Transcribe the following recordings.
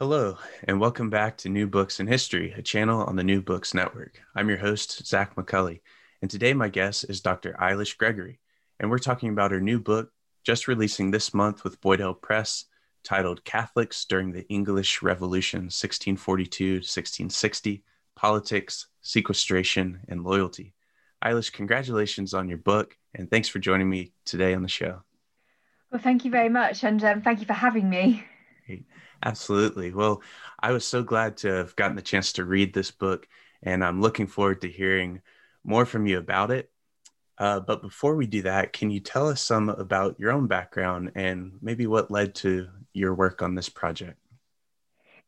Hello, and welcome back to New Books in History, a channel on the New Books Network. I'm your host, Zach McCulley, and today my guest is Dr. Eilish Gregory, and we're talking about her new book, just releasing this month with Boydell Press, titled Catholics During the English Revolution, 1642 to 1660, Politics, Sequestration, and Loyalty. Eilish, congratulations on your book, and thanks for joining me today on the show. Well, thank you very much, and thank you for having me. Great. Absolutely. Well, I was so glad to have gotten the chance to read this book, and I'm looking forward to hearing more from you about it. But before we do that, can you tell us some about your own background and maybe what led to your work on this project?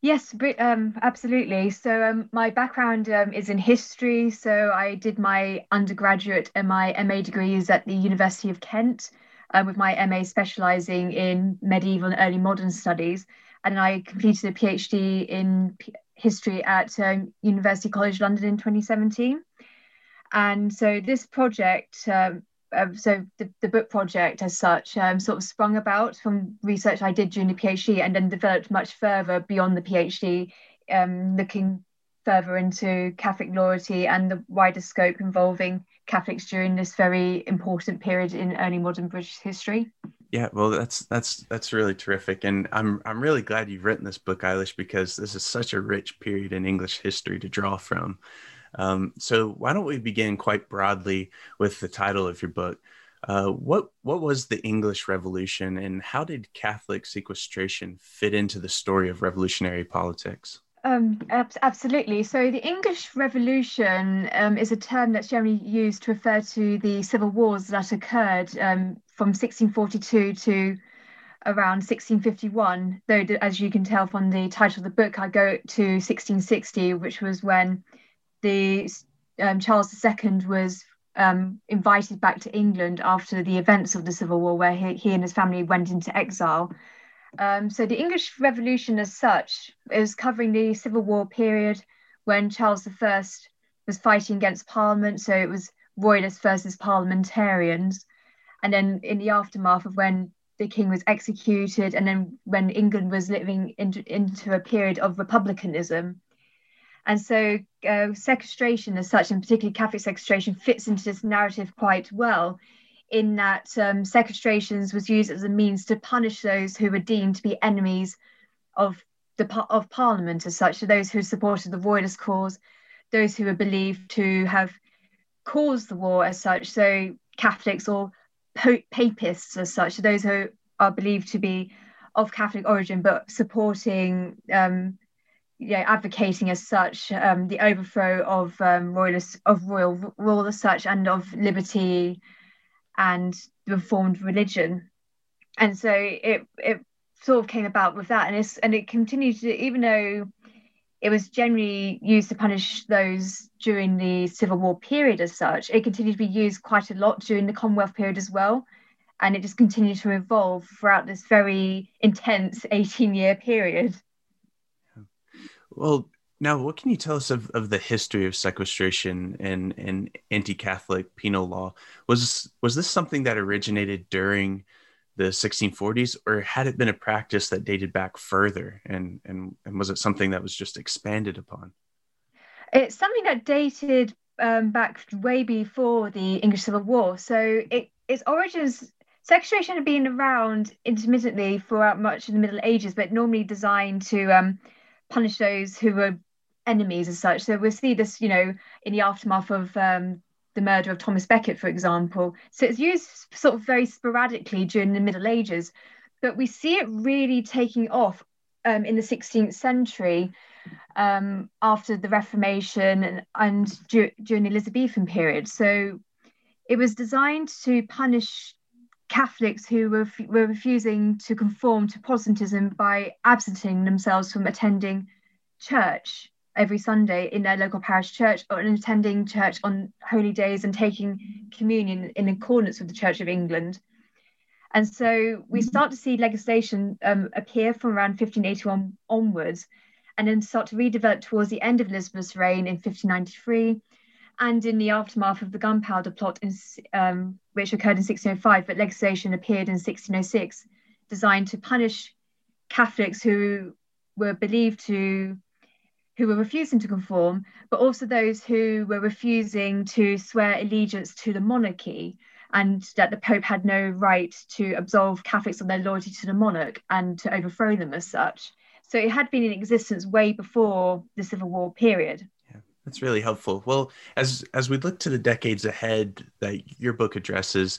Yes, absolutely. So my background is in history. So I did my undergraduate and my MA degrees at the University of Kent, with my MA specialising in medieval and early modern studies. And I completed a PhD in history at University College London in 2017. And so this project, so the book project as such, sort of sprung about from research I did during the PhD and then developed much further beyond the PhD, looking further into Catholic loyalty and the wider scope involving Catholics during this very important period in early modern British history. Yeah, well, that's really terrific, and I'm really glad you've written this book, Eilish, because this is such a rich period in English history to draw from. So why don't we begin quite broadly with the title of your book? What was the English Revolution, and how did Catholic sequestration fit into the story of revolutionary politics? Absolutely. So the English Revolution is a term that's generally used to refer to the civil wars that occurred from 1642 to around 1651, though, as you can tell from the title of the book, I go to 1660, which was when the Charles II was invited back to England after the events of the Civil War, where he and his family went into exile. So the English Revolution as such is covering the Civil War period when Charles I was fighting against Parliament. So it was royalists versus parliamentarians. And then in the aftermath of when the king was executed and then when England was living into a period of republicanism. And so sequestration as such, and particularly Catholic sequestration, fits into this narrative quite well, in that sequestrations was used as a means to punish those who were deemed to be enemies of Parliament as such, so those who supported the royalist cause, those who were believed to have caused the war as such, so Catholics or papists as such, so those who are believed to be of Catholic origin but supporting, advocating as such the overthrow of royalists, of royal rule as such, and of liberty and reformed religion. And so it sort of came about with that, and it continued to, even though it was generally used to punish those during the Civil War period as such, it continued to be used quite a lot during the Commonwealth period as well, and it just continued to evolve throughout this very intense 18-year period. Well, now, what can you tell us of the history of sequestration and anti-Catholic penal law? Was this something that originated during the 1640s, or had it been a practice that dated back further? And was it something that was just expanded upon? It's something that dated back way before the English Civil War. So its origins, sequestration had been around intermittently throughout much of the Middle Ages, but normally designed to punish those who were enemies as such. So we'll see this, in the aftermath of the murder of Thomas Becket, for example. So it's used sort of very sporadically during the Middle Ages, but we see it really taking off in the 16th century after the Reformation and during the Elizabethan period. So it was designed to punish Catholics who were refusing to conform to Protestantism by absenting themselves from attending church every Sunday in their local parish church, or in attending church on holy days and taking communion in accordance with the Church of England. And so we start to see legislation appear from around 1581 onwards, and then start to redevelop towards the end of Elizabeth's reign in 1593, and in the aftermath of the Gunpowder Plot, in, which occurred in 1605, but legislation appeared in 1606, designed to punish Catholics who were believed to, who were refusing to conform, but also those who were refusing to swear allegiance to the monarchy, and that the Pope had no right to absolve Catholics of their loyalty to the monarch and to overthrow them as such. So it had been in existence way before the Civil War period. Yeah, that's really helpful. Well, as we look to the decades ahead that your book addresses,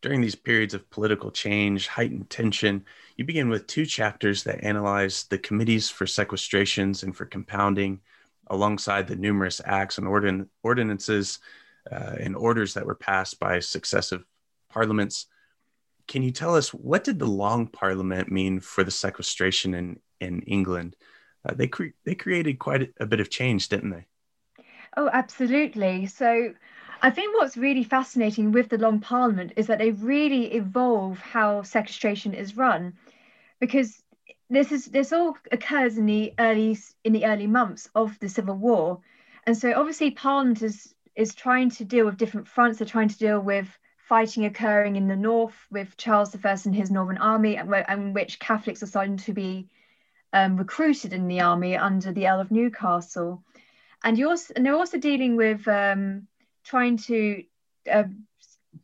during these periods of political change, heightened tension, you begin with two chapters that analyze the committees for sequestrations and for compounding, alongside the numerous acts and ordinances and orders that were passed by successive parliaments. Can you tell us, what did the Long Parliament mean for the sequestration in England? They created quite a bit of change, didn't they? Oh, absolutely. So I think what's really fascinating with the Long Parliament is that they really evolve how sequestration is run, because this all occurs in the early months of the Civil War. And so obviously Parliament is trying to deal with different fronts. They're trying to deal with fighting occurring in the north with Charles I and his Northern Army, and which Catholics are starting to be recruited in the army under the Earl of Newcastle. And they're also dealing with trying to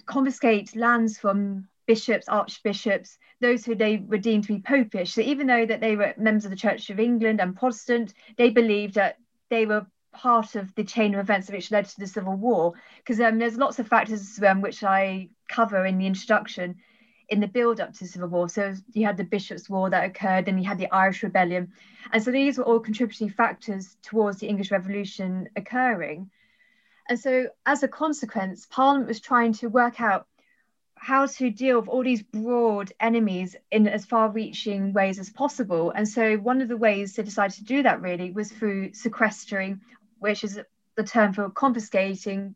confiscate lands from bishops, archbishops, those who they were deemed to be popish. So even though that they were members of the Church of England and Protestant, they believed that they were part of the chain of events which led to the Civil War, because there's lots of factors which I cover in the introduction in the build-up to the Civil War. So you had the Bishops' War that occurred, then you had the Irish Rebellion, and so these were all contributing factors towards the English Revolution occurring. And so as a consequence, Parliament was trying to work out how to deal with all these broad enemies in as far-reaching ways as possible. And so one of the ways they decided to do that really was through sequestering, which is the term for confiscating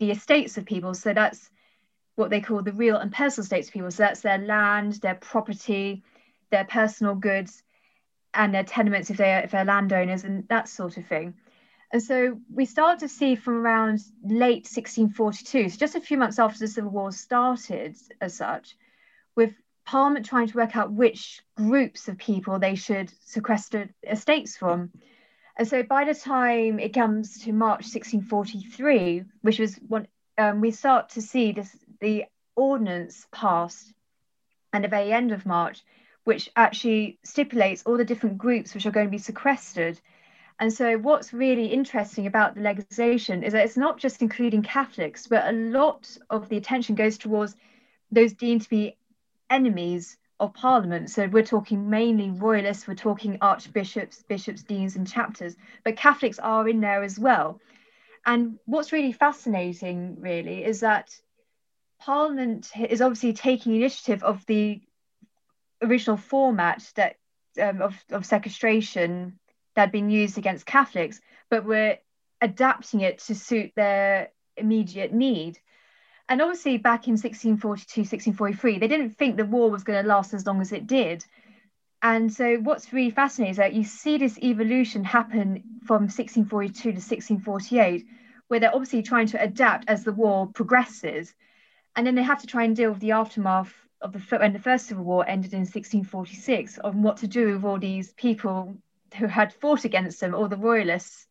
the estates of people. So that's what they call the real and personal estates of people. So that's their land, their property, their personal goods, and their tenements if they're landowners, and that sort of thing. And so we start to see from around late 1642, so just a few months after the Civil War started as such, with Parliament trying to work out which groups of people they should sequester estates from. And so by the time it comes to March 1643, which was when we start to see the ordinance passed at the very end of March, which actually stipulates all the different groups which are going to be sequestered. And so what's really interesting about the legislation is that it's not just including Catholics, but a lot of the attention goes towards those deemed to be enemies of Parliament. So we're talking mainly royalists, we're talking archbishops, bishops, deans and chapters, but Catholics are in there as well. And what's really fascinating really is that Parliament is obviously taking initiative of the original format that of sequestration that had been used against Catholics, but we're adapting it to suit their immediate need. And obviously back in 1642, 1643, they didn't think the war was going to last as long as it did. And so what's really fascinating is that you see this evolution happen from 1642 to 1648, where they're obviously trying to adapt as the war progresses. And then they have to try and deal with the aftermath of when the First Civil War ended in 1646, on what to do with all these people who had fought against them, all the royalists.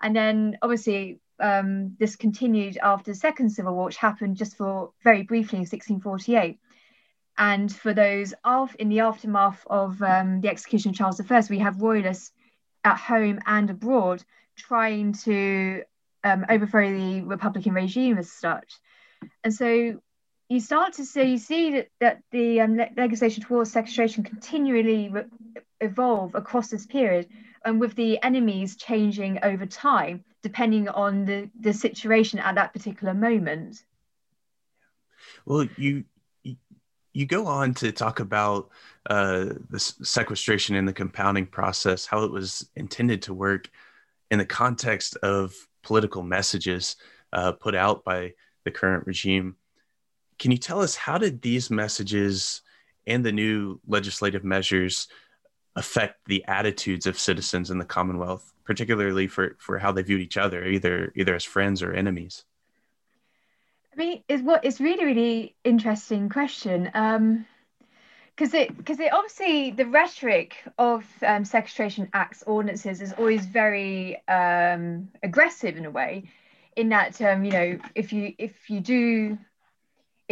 And then obviously this continued after the Second Civil War, which happened just for very briefly in 1648. And for those in the aftermath of the execution of Charles I, we have royalists at home and abroad trying to overthrow the Republican regime as such. And so you start to see that the legislation towards sequestration continually evolve across this period, and with the enemies changing over time, depending on the situation at that particular moment. Well, you you go on to talk about the sequestration and the compounding process, how it was intended to work in the context of political messages put out by the current regime. Can you tell us, how did these messages and the new legislative measures affect the attitudes of citizens in the Commonwealth, particularly for how they viewed each other, either as friends or enemies? I mean, it's really, really interesting question, because obviously the rhetoric of sequestration acts, ordinances, is always very aggressive in a way, in that you know, if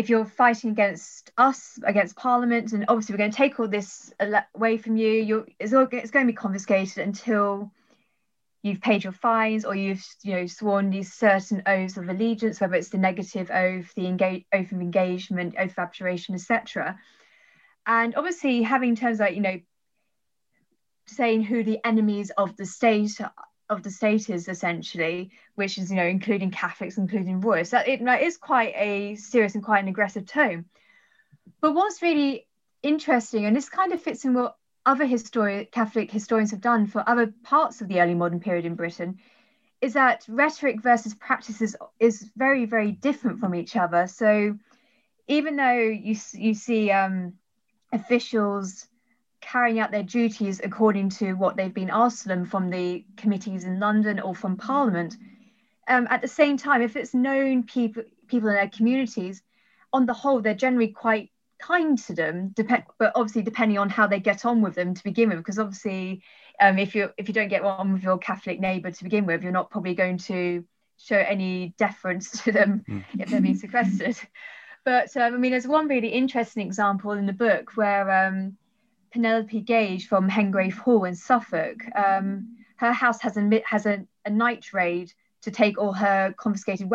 you're fighting against us, against Parliament, and obviously we're going to take all this away from you, it's going to be confiscated until you've paid your fines, or you've, you know, sworn these certain oaths of allegiance, whether it's the negative oath, the oath of engagement, oath of abjuration, etc. And obviously having terms like, you know, saying who the enemies of the state is, essentially, which is, you know, including Catholics, including royalists, that is quite a serious and quite an aggressive tone. But what's really interesting, and this kind of fits in what other Catholic historians have done for other parts of the early modern period in Britain, is that rhetoric versus practices is very, very different from each other. So even though you see officials carrying out their duties according to what they've been asked to them from the committees in London or from Parliament, at the same time, if it's known people in their communities, on the whole, they're generally quite kind to them, but obviously depending on how they get on with them to begin with, because obviously if you don't get on with your Catholic neighbour to begin with, you're not probably going to show any deference to them if they're being sequestered. But I mean, there's one really interesting example in the book where Penelope Gage from Hengrave Hall in Suffolk, her house has a night raid to take all her confiscated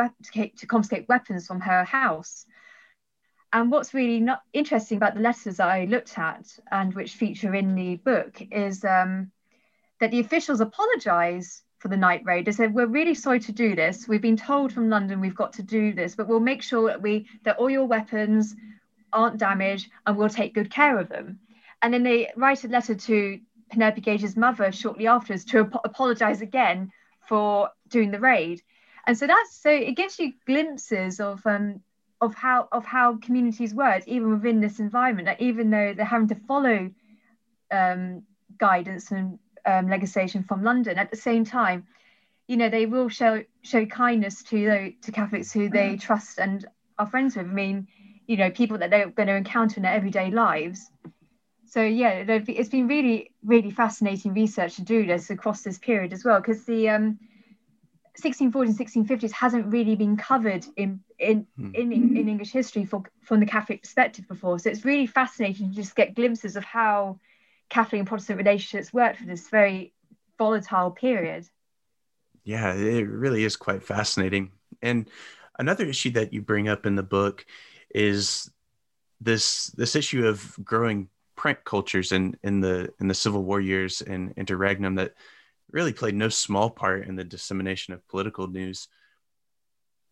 confiscate weapons from her house. And what's really interesting about the letters that I looked at, and which feature in the book, is that the officials apologise for the night raid. They said, "We're really sorry to do this. We've been told from London we've got to do this, but we'll make sure that all your weapons aren't damaged, and we'll take good care of them." And then they write a letter to Penelope Gage's mother shortly afterwards to apologise again for doing the raid. And so it gives you glimpses of how communities work, even within this environment, that even though they're having to follow guidance and legislation from London, at the same time, you know, they will show kindness to Catholics who they trust and are friends with. I mean, you know, people that they're going to encounter in their everyday lives. So yeah, it's been really, really fascinating research to do this across this period as well, because the 1640s, 1650s hasn't really been covered in English history from the Catholic perspective before. So it's really fascinating to just get glimpses of how Catholic and Protestant relationships worked for this very volatile period. Yeah, it really is quite fascinating. And another issue that you bring up in the book is this issue of growing print cultures in the Civil War years and interregnum that really played no small part in the dissemination of political news.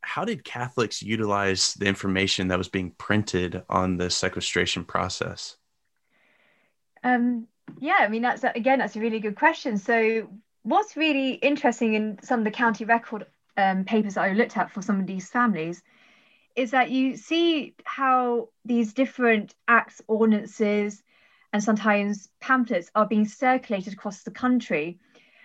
How did Catholics utilize the information that was being printed on the sequestration process? Yeah, I mean, that's a really good question. So what's really interesting in some of the county record papers that I looked at for some of these families is that you see how these different acts, ordinances, and sometimes pamphlets are being circulated across the country.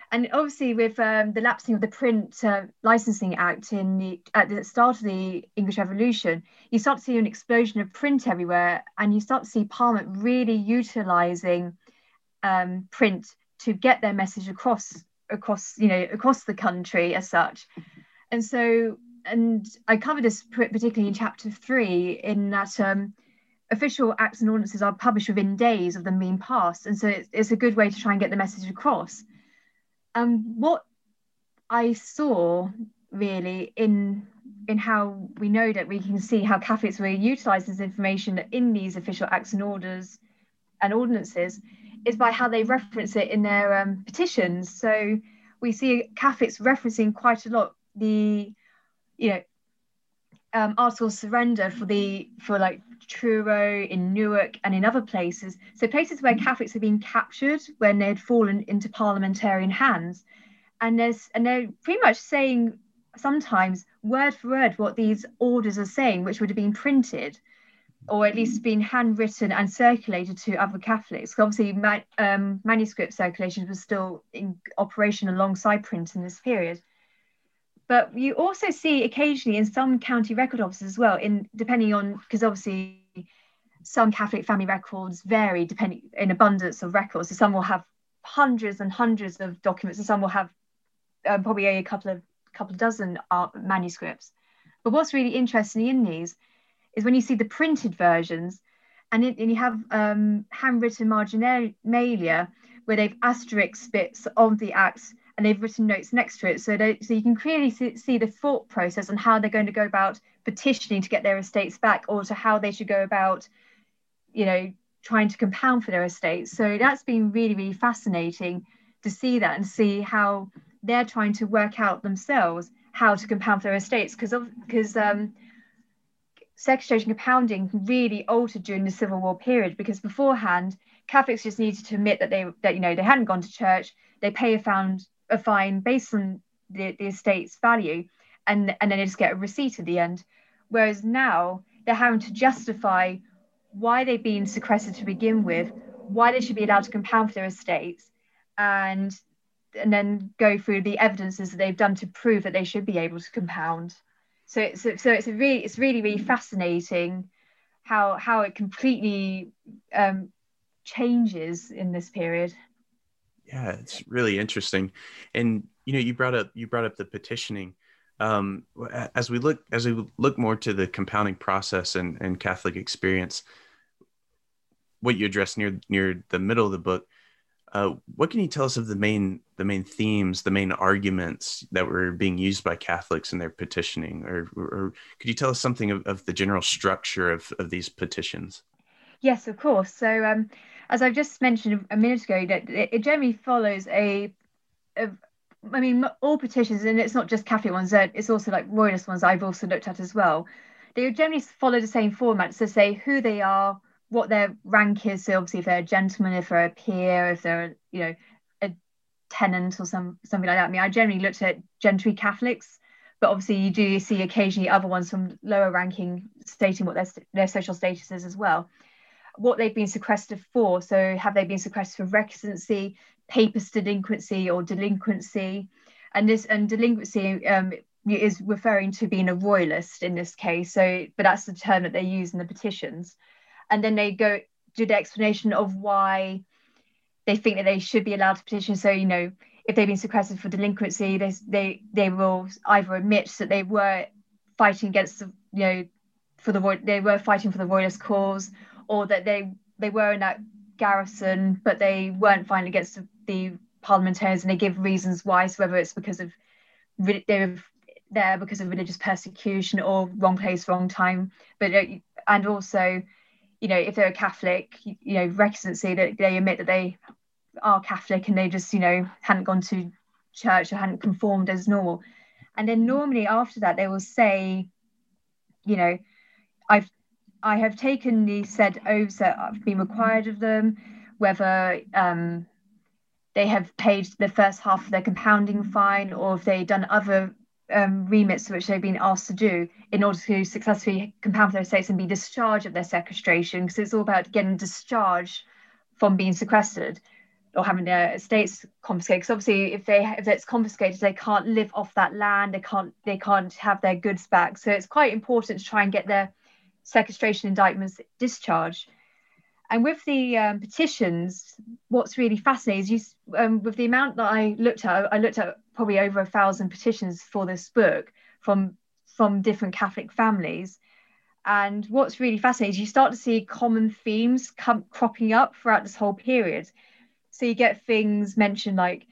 And obviously with the lapsing of the Print Licensing Act at the start of the English Revolution, you start to see an explosion of print everywhere, and you start to see Parliament really utilising print to get their message across the country as such. And so, and I covered this particularly in chapter 3, in that official acts and ordinances are published within days of them being passed. And so it's a good way to try and get the message across. What I saw really in how we know that we can see how Catholics were utilising this information in these official acts and orders and ordinances is by how they reference it in their petitions. So we see Catholics referencing quite a lot the, you know, articles surrender for Truro, in Newark, and in other places. So places where Catholics had been captured when they had fallen into parliamentarian hands, and they're pretty much saying sometimes word for word what these orders are saying, which would have been printed, or at least been handwritten and circulated to other Catholics. So obviously, manuscript circulation was still in operation alongside print in this period. But you also see occasionally in some county record offices as well, depending on, because obviously some Catholic family records vary depending in abundance of records. So some will have hundreds and hundreds of documents, and some will have probably a couple of dozen manuscripts. But what's really interesting in these is when you see the printed versions, and you have handwritten marginalia where they've asterisk bits of the acts, and they've written notes next to it. So you can clearly see the thought process on how they're going to go about petitioning to get their estates back, or to how they should go about, trying to compound for their estates. So that's been really, really fascinating to see that, and see how they're trying to work out themselves how to compound for their estates, because sequestration compounding really altered during the Civil War period, because beforehand Catholics just needed to admit that they hadn't gone to church, they pay a fine based on the estate's value, and then they just get a receipt at the end. Whereas now they're having to justify why they've been sequestered to begin with, why they should be allowed to compound for their estates, and then go through the evidences that they've done to prove that they should be able to compound. So it's really fascinating how it completely changes in this period. Yeah, it's really interesting. And you brought up the petitioning. As we look more to the compounding process and Catholic experience, what you address near the middle of the book, what can you tell us of the main themes, the main arguments that were being used by Catholics in their petitioning, or could you tell us something of the general structure of these petitions? Yes, of course. So as I've just mentioned a minute ago, that it generally follows all petitions, and it's not just Catholic ones, it's also like Royalist ones I've also looked at as well. They generally follow the same format, so say who they are, what their rank is, so obviously if they're a gentleman, if they're a peer, if they're a tenant or something like that. I mean, I generally looked at gentry Catholics, but obviously you do see occasionally other ones from lower ranking stating what their social status is as well. What they've been sequestered for, so have they been sequestered for recusancy, papist delinquency or delinquency, and delinquency is referring to being a royalist in this case, but that's the term that they use in the petitions. And then they go do the explanation of why they think that they should be allowed to petition. So if they've been sequestered for delinquency, they will either admit that they were fighting against for the royalist cause, or that they were in that garrison, but they weren't fighting against the parliamentarians, and they give reasons why. So whether it's because of they were there because of religious persecution, or wrong place, wrong time, and also if they're a Catholic, recusancy, that they admit that they are Catholic and they just hadn't gone to church or hadn't conformed as normal. And then normally after that they will say, I have taken the said oaths that have been required of them, whether they have paid the first half of their compounding fine, or if they've done other remits which they've been asked to do in order to successfully compound for their estates and be discharged of their sequestration, because it's all about getting discharged from being sequestered or having their estates confiscated. Because obviously if it's confiscated, they can't live off that land, they can't have their goods back. So it's quite important to try and get their sequestration indictments discharged. And with the petitions, what's really fascinating is with the amount that I looked at probably over 1,000 petitions for this book from different Catholic families. And what's really fascinating is you start to see common themes cropping up throughout this whole period. So you get things mentioned like,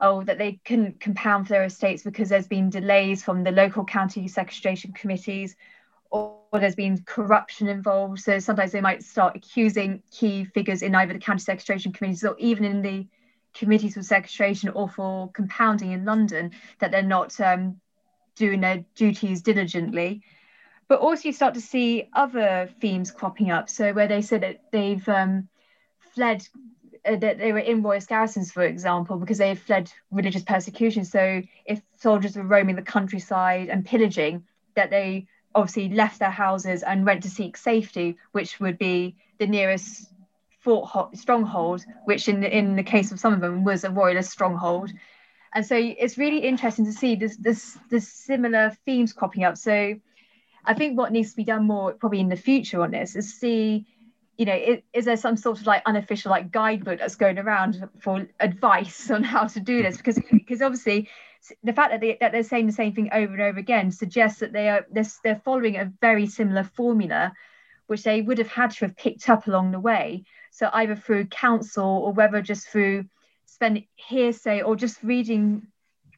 that they couldn't compound for their estates because there's been delays from the local county sequestration committees, or there's been corruption involved. So sometimes they might start accusing key figures in either the county sequestration committees, or even in the committees for sequestration or for compounding in London, that they're not doing their duties diligently. But also you start to see other themes cropping up. So where they said that they've fled, that they were in royalist garrisons, for example, because they had fled religious persecution. So if soldiers were roaming the countryside and pillaging, that they obviously left their houses and went to seek safety, which would be the nearest fort stronghold, which in the case of some of them was a royalist stronghold. And so it's really interesting to see this similar themes cropping up. So I think what needs to be done more probably in the future on this is see, you know, is there some sort of like unofficial like guidebook that's going around for advice on how to do this? Because obviously the fact that they're saying the same thing over and over again suggests that they're following a very similar formula, which they would have had to have picked up along the way. So either through counsel or whether just through hearsay or just reading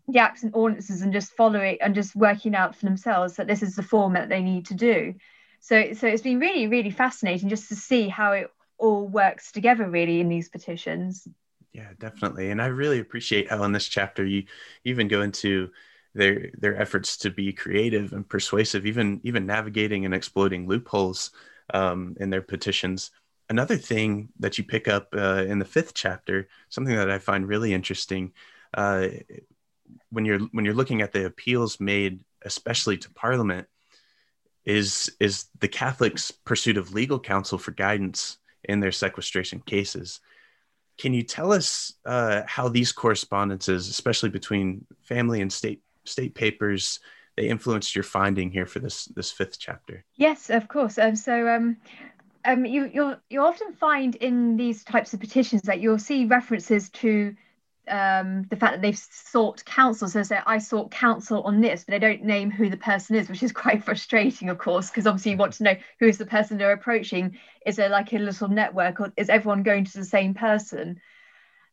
the acts and ordinances and just following and just working out for themselves that this is the form that they need to do. So it's been really, really fascinating just to see how it all works together really in these petitions. Yeah, definitely. And I really appreciate how in this chapter you even go into their efforts to be creative and persuasive, even navigating and exploiting loopholes in their petitions. Another thing that you pick up in the fifth chapter, something that I find really interesting, when you're looking at the appeals made, especially to Parliament, is the Catholics' pursuit of legal counsel for guidance in their sequestration cases. Can you tell us how these correspondences, especially between family and state papers, they influenced your finding here for this fifth chapter? Yes, of course. You often find in these types of petitions that you'll see references to the fact that they've sought counsel. So they say, I sought counsel on this, but they don't name who the person is, which is quite frustrating, of course, because obviously you want to know who is the person they're approaching. Is there like a little network or is everyone going to the same person?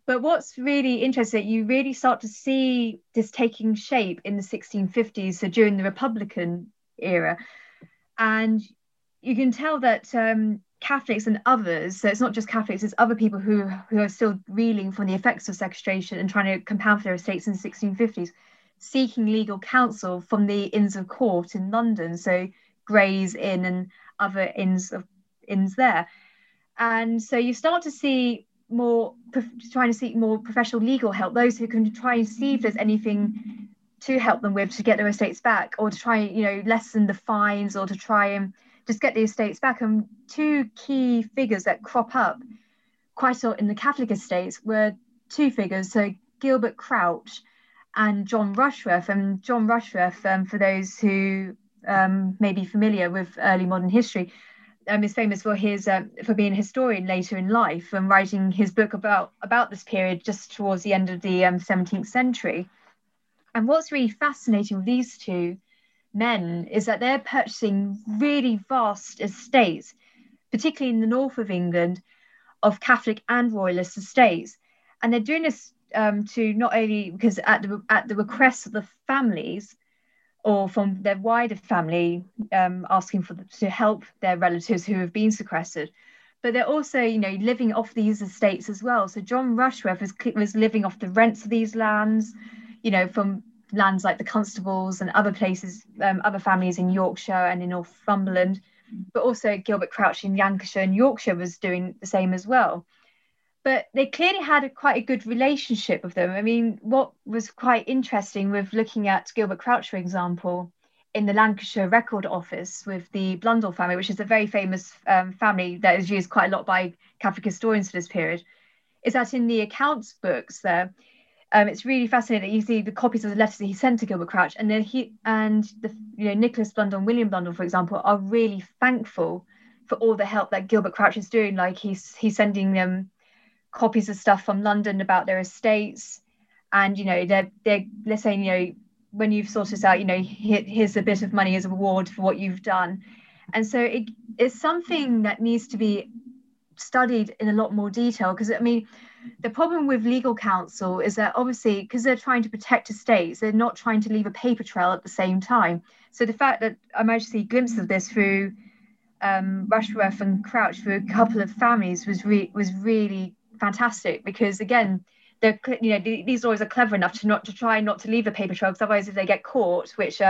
But what's really interesting, you really start to see this taking shape in the 1650s, so during the Republican era. And you can tell that Catholics and others, so it's not just Catholics, it's other people who are still reeling from the effects of sequestration and trying to compound for their estates in the 1650s, seeking legal counsel from the Inns of Court in London, so Gray's Inn and other inns there. And so you start to see more, trying to seek more professional legal help, those who can try and see if there's anything to help them with to get their estates back, or to try, you know, lessen the fines, or to try and just get the estates back. And two key figures that crop up quite a lot in the Catholic estates were two figures, so Gilbert Crouch and John Rushworth. And John Rushworth, for those who may be familiar with early modern history, is famous for for being a historian later in life and writing his book about this period just towards the end of the 17th century. And what's really fascinating with these two men is that they're purchasing really vast estates, particularly in the north of England, of Catholic and Royalist estates. And they're doing this to not only because at the request of the families or from their wider family, asking for to help their relatives who have been sequestered, but they're also, you know, living off these estates as well. So John Rushworth was living off the rents of these lands, you know, from lands like the Constables and other places, other families in Yorkshire and in Northumberland, but also Gilbert Crouch in Lancashire and Yorkshire was doing the same as well. But they clearly had quite a good relationship with them. I mean, what was quite interesting with looking at Gilbert Crouch, for example, in the Lancashire Record Office with the Blundell family, which is a very famous family that is used quite a lot by Catholic historians for this period, is that in the accounts books there, it's really fascinating that you see the copies of the letters that he sent to Gilbert Crouch, and then Nicholas Blundell and William Blundell, for example, are really thankful for all the help that Gilbert Crouch is doing. Like he's sending them copies of stuff from London about their estates, and you know they're saying, you know, when you've sorted this out, you know, here's a bit of money as a reward for what you've done. And so it's something that needs to be studied in a lot more detail, because I mean the problem with legal counsel is that obviously because they're trying to protect estates, they're not trying to leave a paper trail at the same time. So the fact that I managed to see glimpses of this through Rushworth and Crouch through a couple of families was really fantastic, because again they're, you know, these lawyers are clever enough to try not to leave a paper trail, because otherwise if they get caught, which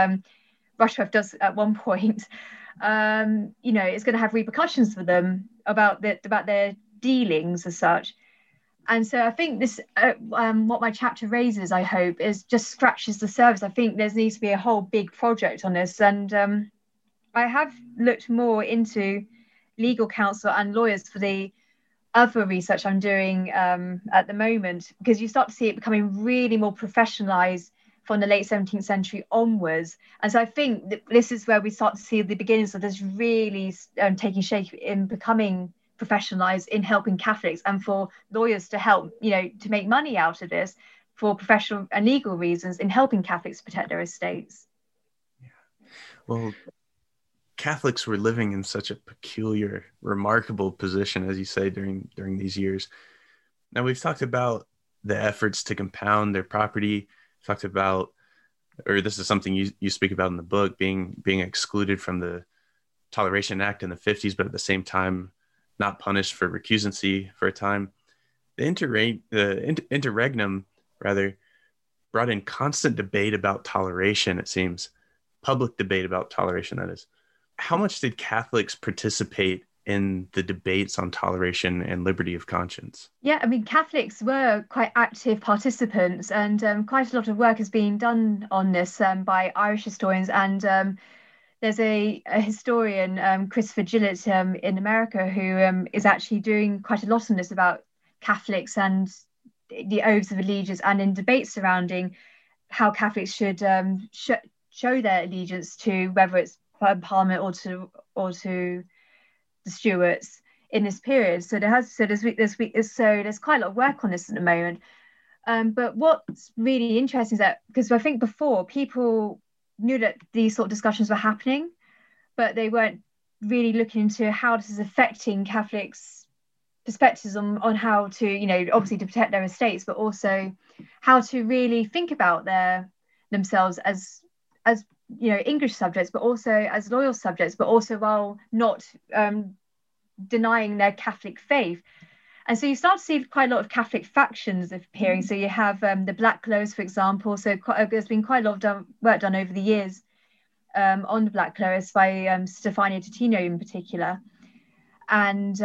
Rushworth does at one point, you know, it's going to have repercussions for them about their dealings as such. And so I think this, what my chapter raises, I hope, is just scratches the surface. I think there needs to be a whole big project on this. And I have looked more into legal counsel and lawyers for the other research I'm doing at the moment, because you start to see it becoming really more professionalized from the late 17th century onwards. And so I think that this is where we start to see the beginnings of this really taking shape in becoming professionalized in helping Catholics, and for lawyers to help, you know, to make money out of this for professional and legal reasons in helping Catholics protect their estates. Yeah. Well, Catholics were living in such a peculiar, remarkable position, as you say, during these years. Now, we've talked about the efforts to compound their property, talked about, or this is something you speak about in the book, being excluded from the Toleration Act in the 50s, but at the same time, not punished for recusancy for a time. The interregnum, rather, brought in constant debate about toleration, it seems. Public debate about toleration, that is. How much did Catholics participate in the debates on toleration and liberty of conscience? Yeah, I mean, Catholics were quite active participants, and quite a lot of work has been done on this by Irish historians. And there's a historian, Christopher Gillett, in America, who is actually doing quite a lot on this about Catholics and the oaths of allegiance, and in debates surrounding how Catholics should show their allegiance to, whether it's Parliament or to the Stuarts in this period. So there's quite a lot of work on this at the moment. But what's really interesting is that, because I think before, people knew that these sort of discussions were happening, but they weren't really looking into how this is affecting Catholics' perspectives on how to, you know, obviously to protect their estates, but also how to really think about themselves as you know, English subjects, but also as loyal subjects, but also while not denying their Catholic faith. And so you start to see quite a lot of Catholic factions appearing. So you have the Black Clovers, for example. So there's been quite a lot of work done over the years on the Black Clovers by Stefania Totino in particular. And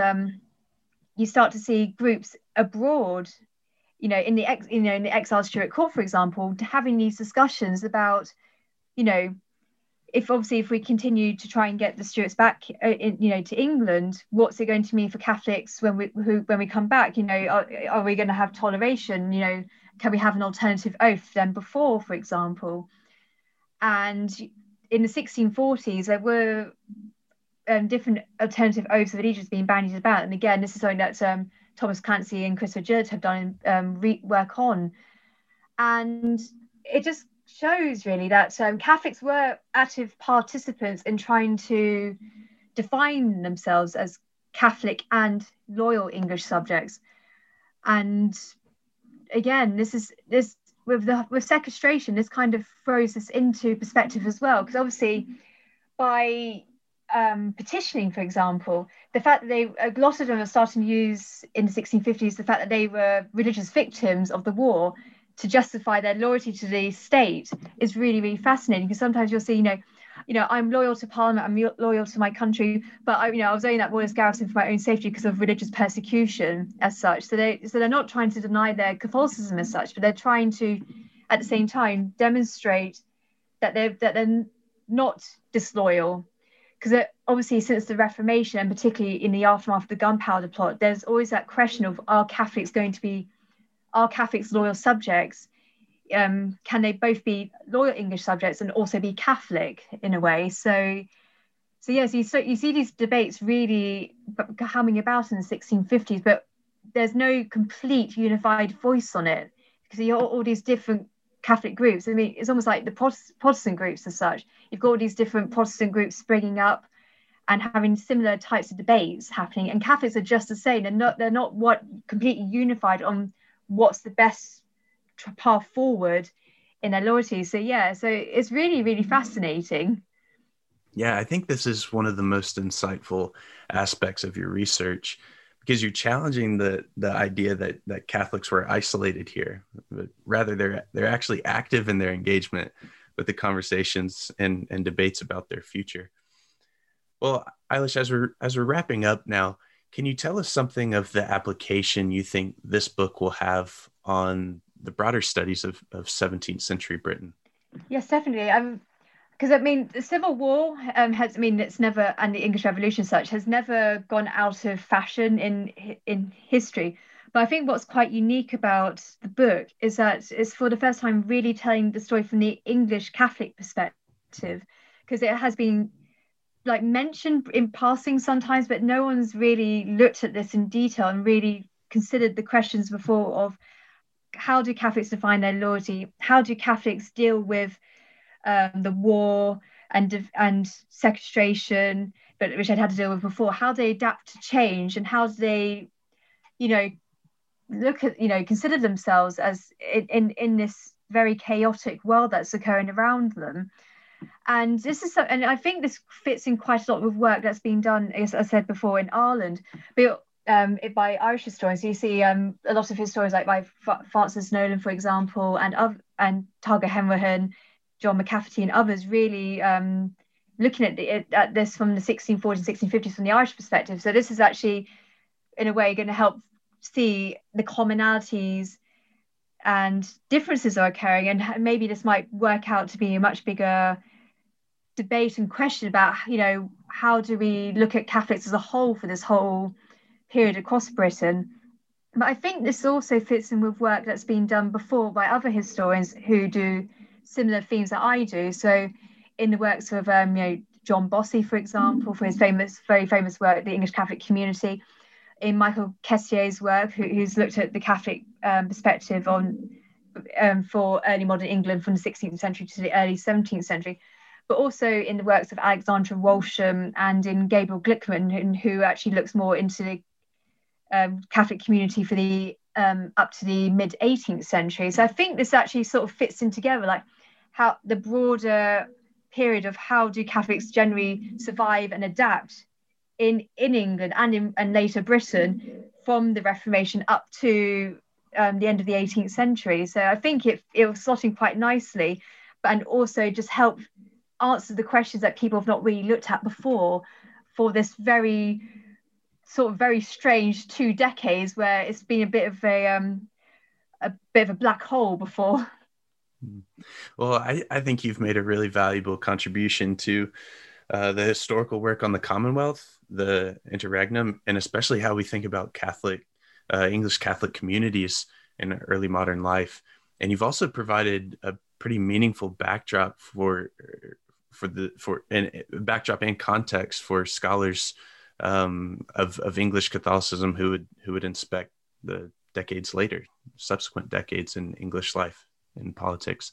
you start to see groups abroad, you know, in the exiled Stuart court, for example, having these discussions about, you know, if we continue to try and get the Stuarts back, you know, to England, what's it going to mean for Catholics when we come back? You know, are we going to have toleration? You know, can we have an alternative oath than before, for example? And in the 1640s, there were different alternative oaths of allegiance being bandied about. And again, this is something that Thomas Clancy and Christopher Gillett have done work on. And it just shows really that Catholics were active participants in trying to define themselves as Catholic and loyal English subjects. And again, this with sequestration, this kind of throws this into perspective as well, because obviously by petitioning, for example, the fact that a lot of them are starting to use in the 1650s the fact that they were religious victims of the war to justify their loyalty to the state is really, really fascinating, because sometimes you'll see, you know, I'm loyal to Parliament, I'm loyal to my country, but I was only that Warriors Garrison for my own safety because of religious persecution as such. So they're not trying to deny their Catholicism as such, but they're trying to, at the same time, demonstrate that they're not disloyal. Because obviously since the Reformation, and particularly in the aftermath of the Gunpowder Plot, there's always that question of, are Catholics loyal subjects? Can they both be loyal English subjects and also be Catholic in a way? So yes, you see these debates really coming about in the 1650s, but there's no complete unified voice on it, because you have all these different Catholic groups. I mean, it's almost like the Protestant groups as such. You've got all these different Protestant groups springing up and having similar types of debates happening. And Catholics are just the same. They're not what completely unified on what's the best path forward in their loyalty. So it's really, really fascinating. Yeah, I think this is one of the most insightful aspects of your research, because you're challenging the idea that Catholics were isolated here, but rather they're actually active in their engagement with the conversations and debates about their future. Well, Eilish, as we're wrapping up now, can you tell us something of the application you think this book will have on the broader studies of 17th century Britain? Yes, definitely. Because I mean, the Civil War it's never, and the English Revolution such, has never gone out of fashion in history. But I think what's quite unique about the book is that it's for the first time really telling the story from the English Catholic perspective, because it has been like mentioned in passing sometimes, but no one's really looked at this in detail and really considered the questions before of how do Catholics define their loyalty? How do Catholics deal with the war and sequestration, but which I'd had to deal with before? How do they adapt to change, and how do they, look at, consider themselves as in this very chaotic world that's occurring around them? And this is, and I think this fits in quite a lot with work that's been done, as I said before, in Ireland, but by Irish historians. So you see a lot of historians like by Francis Nolan, for example, and Targa Henrihan, John McCafferty, and others really looking at this from the 1640s and 1650s from the Irish perspective. So this is actually, in a way, going to help see the commonalities and differences are occurring, and maybe this might work out to be a much bigger debate and question about, how do we look at Catholics as a whole for this whole period across Britain. But I think this also fits in with work that's been done before by other historians who do similar themes that I do. So in the works of John Bossy, for example, for his very famous work, The English Catholic Community, in Michael Kessier's work, who's looked at the Catholic perspective on for early modern England from the 16th century to the early 17th century, but also in the works of Alexandra Walsham and in Gabriel Glickman, who actually looks more into the Catholic community for the up to the mid 18th century. So I think this actually sort of fits in together, like how the broader period of how do Catholics generally survive and adapt in England and later Britain from the Reformation up to the end of the 18th century. So I think it was slotting quite nicely, and also just help answer the questions that people have not really looked at before for this very sort of very strange 2 decades where it's been a bit of a black hole before. Well, I think you've made a really valuable contribution to the historical work on the Commonwealth, the interregnum, and especially how we think about Catholic, English Catholic communities in early modern life. And you've also provided a pretty meaningful backdrop and context for scholars of English Catholicism who would inspect the decades later, subsequent decades in English life and politics.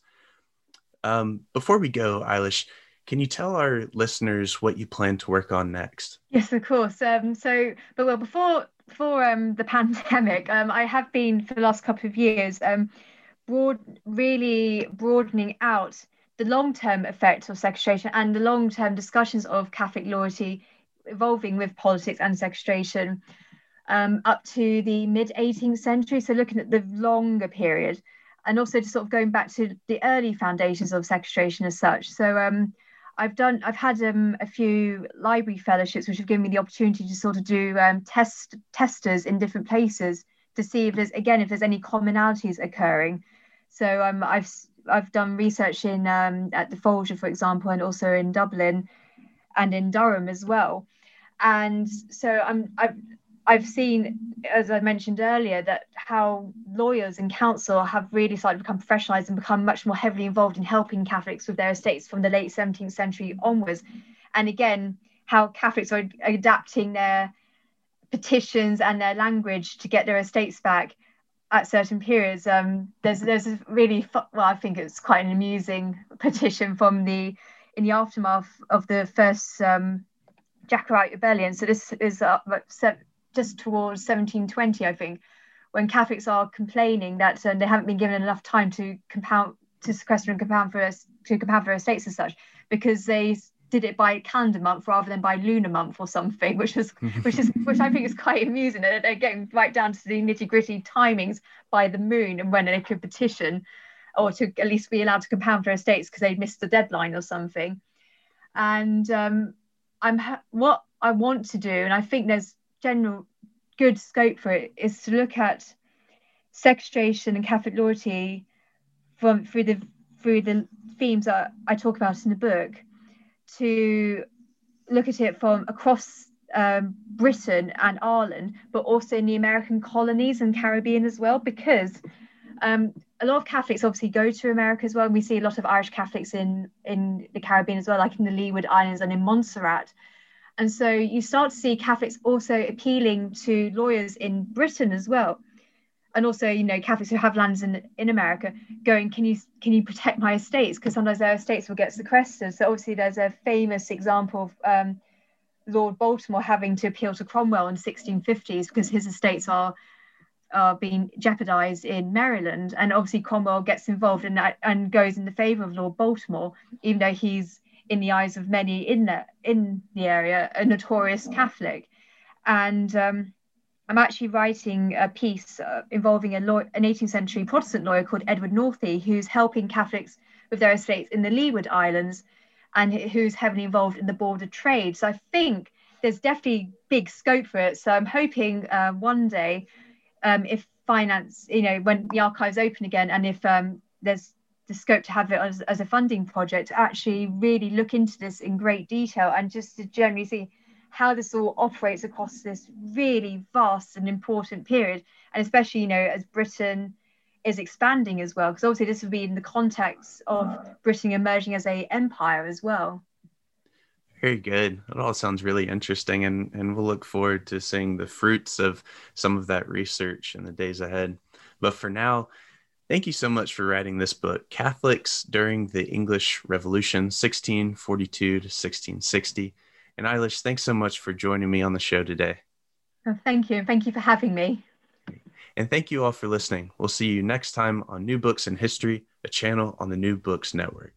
Before we go, Eilish, can you tell our listeners what you plan to work on next? Yes, of course. Before the pandemic, I have been for the last couple of years broadening out the long-term effects of sequestration and the long-term discussions of Catholic loyalty evolving with politics and sequestration up to the mid 18th century. So looking at the longer period, and also just sort of going back to the early foundations of sequestration as such. So I've had a few library fellowships, which have given me the opportunity to sort of do testers in different places to see if there's any commonalities occurring. So I've done research in at the Folger, for example, and also in Dublin and in Durham as well. And so I've seen, as I mentioned earlier, that how lawyers in council have really started to become professionalized and become much more heavily involved in helping Catholics with their estates from the late 17th century onwards. And again, how Catholics are adapting their petitions and their language to get their estates back at certain periods. There's a really, I think it's quite an amusing petition in the aftermath of the first Jacobite rebellion. So this is just towards 1720, I think, when Catholics are complaining that they haven't been given enough time to sequester and compound for estates and such, because they did it by calendar month rather than by lunar month or something, which I think is quite amusing. They're getting right down to the nitty gritty timings by the moon and when they could petition. or to at least be allowed to compound their estates because they'd missed the deadline or something. And what I want to do, and I think there's general good scope for it, is to look at sequestration and Catholic loyalty through the themes that I talk about in the book, to look at it from across Britain and Ireland, but also in the American colonies and Caribbean as well, because a lot of Catholics obviously go to America as well, and we see a lot of Irish Catholics in the Caribbean as well, like in the Leeward Islands and in Montserrat. And so you start to see Catholics also appealing to lawyers in Britain as well. And also, you know, Catholics who have lands in America going, can you protect my estates? Because sometimes their estates will get sequestered. So obviously there's a famous example of Lord Baltimore having to appeal to Cromwell in the 1650s because his estates are being jeopardized in Maryland. And obviously Cromwell gets involved in that and goes in the favor of Lord Baltimore, even though he's, in the eyes of many in the area, a notorious Catholic. And I'm actually writing a piece involving an 18th century Protestant lawyer called Edward Northey, who's helping Catholics with their estates in the Leeward Islands and who's heavily involved in the border trade. So I think there's definitely big scope for it. So I'm hoping one day, if finance, you know, when the archives open again, and if there's the scope to have it as a funding project, to actually really look into this in great detail and just to generally see how this all operates across this really vast and important period, and especially, you know, as Britain is expanding as well, because obviously this would be in the context of Britain emerging as an empire as well. Very good. It all sounds really interesting, and we'll look forward to seeing the fruits of some of that research in the days ahead. But for now, thank you so much for writing this book, Catholics During the English Revolution, 1642 to 1660. And Eilish, thanks so much for joining me on the show today. Oh, thank you. Thank you for having me. And thank you all for listening. We'll see you next time on New Books in History, a channel on the New Books Network.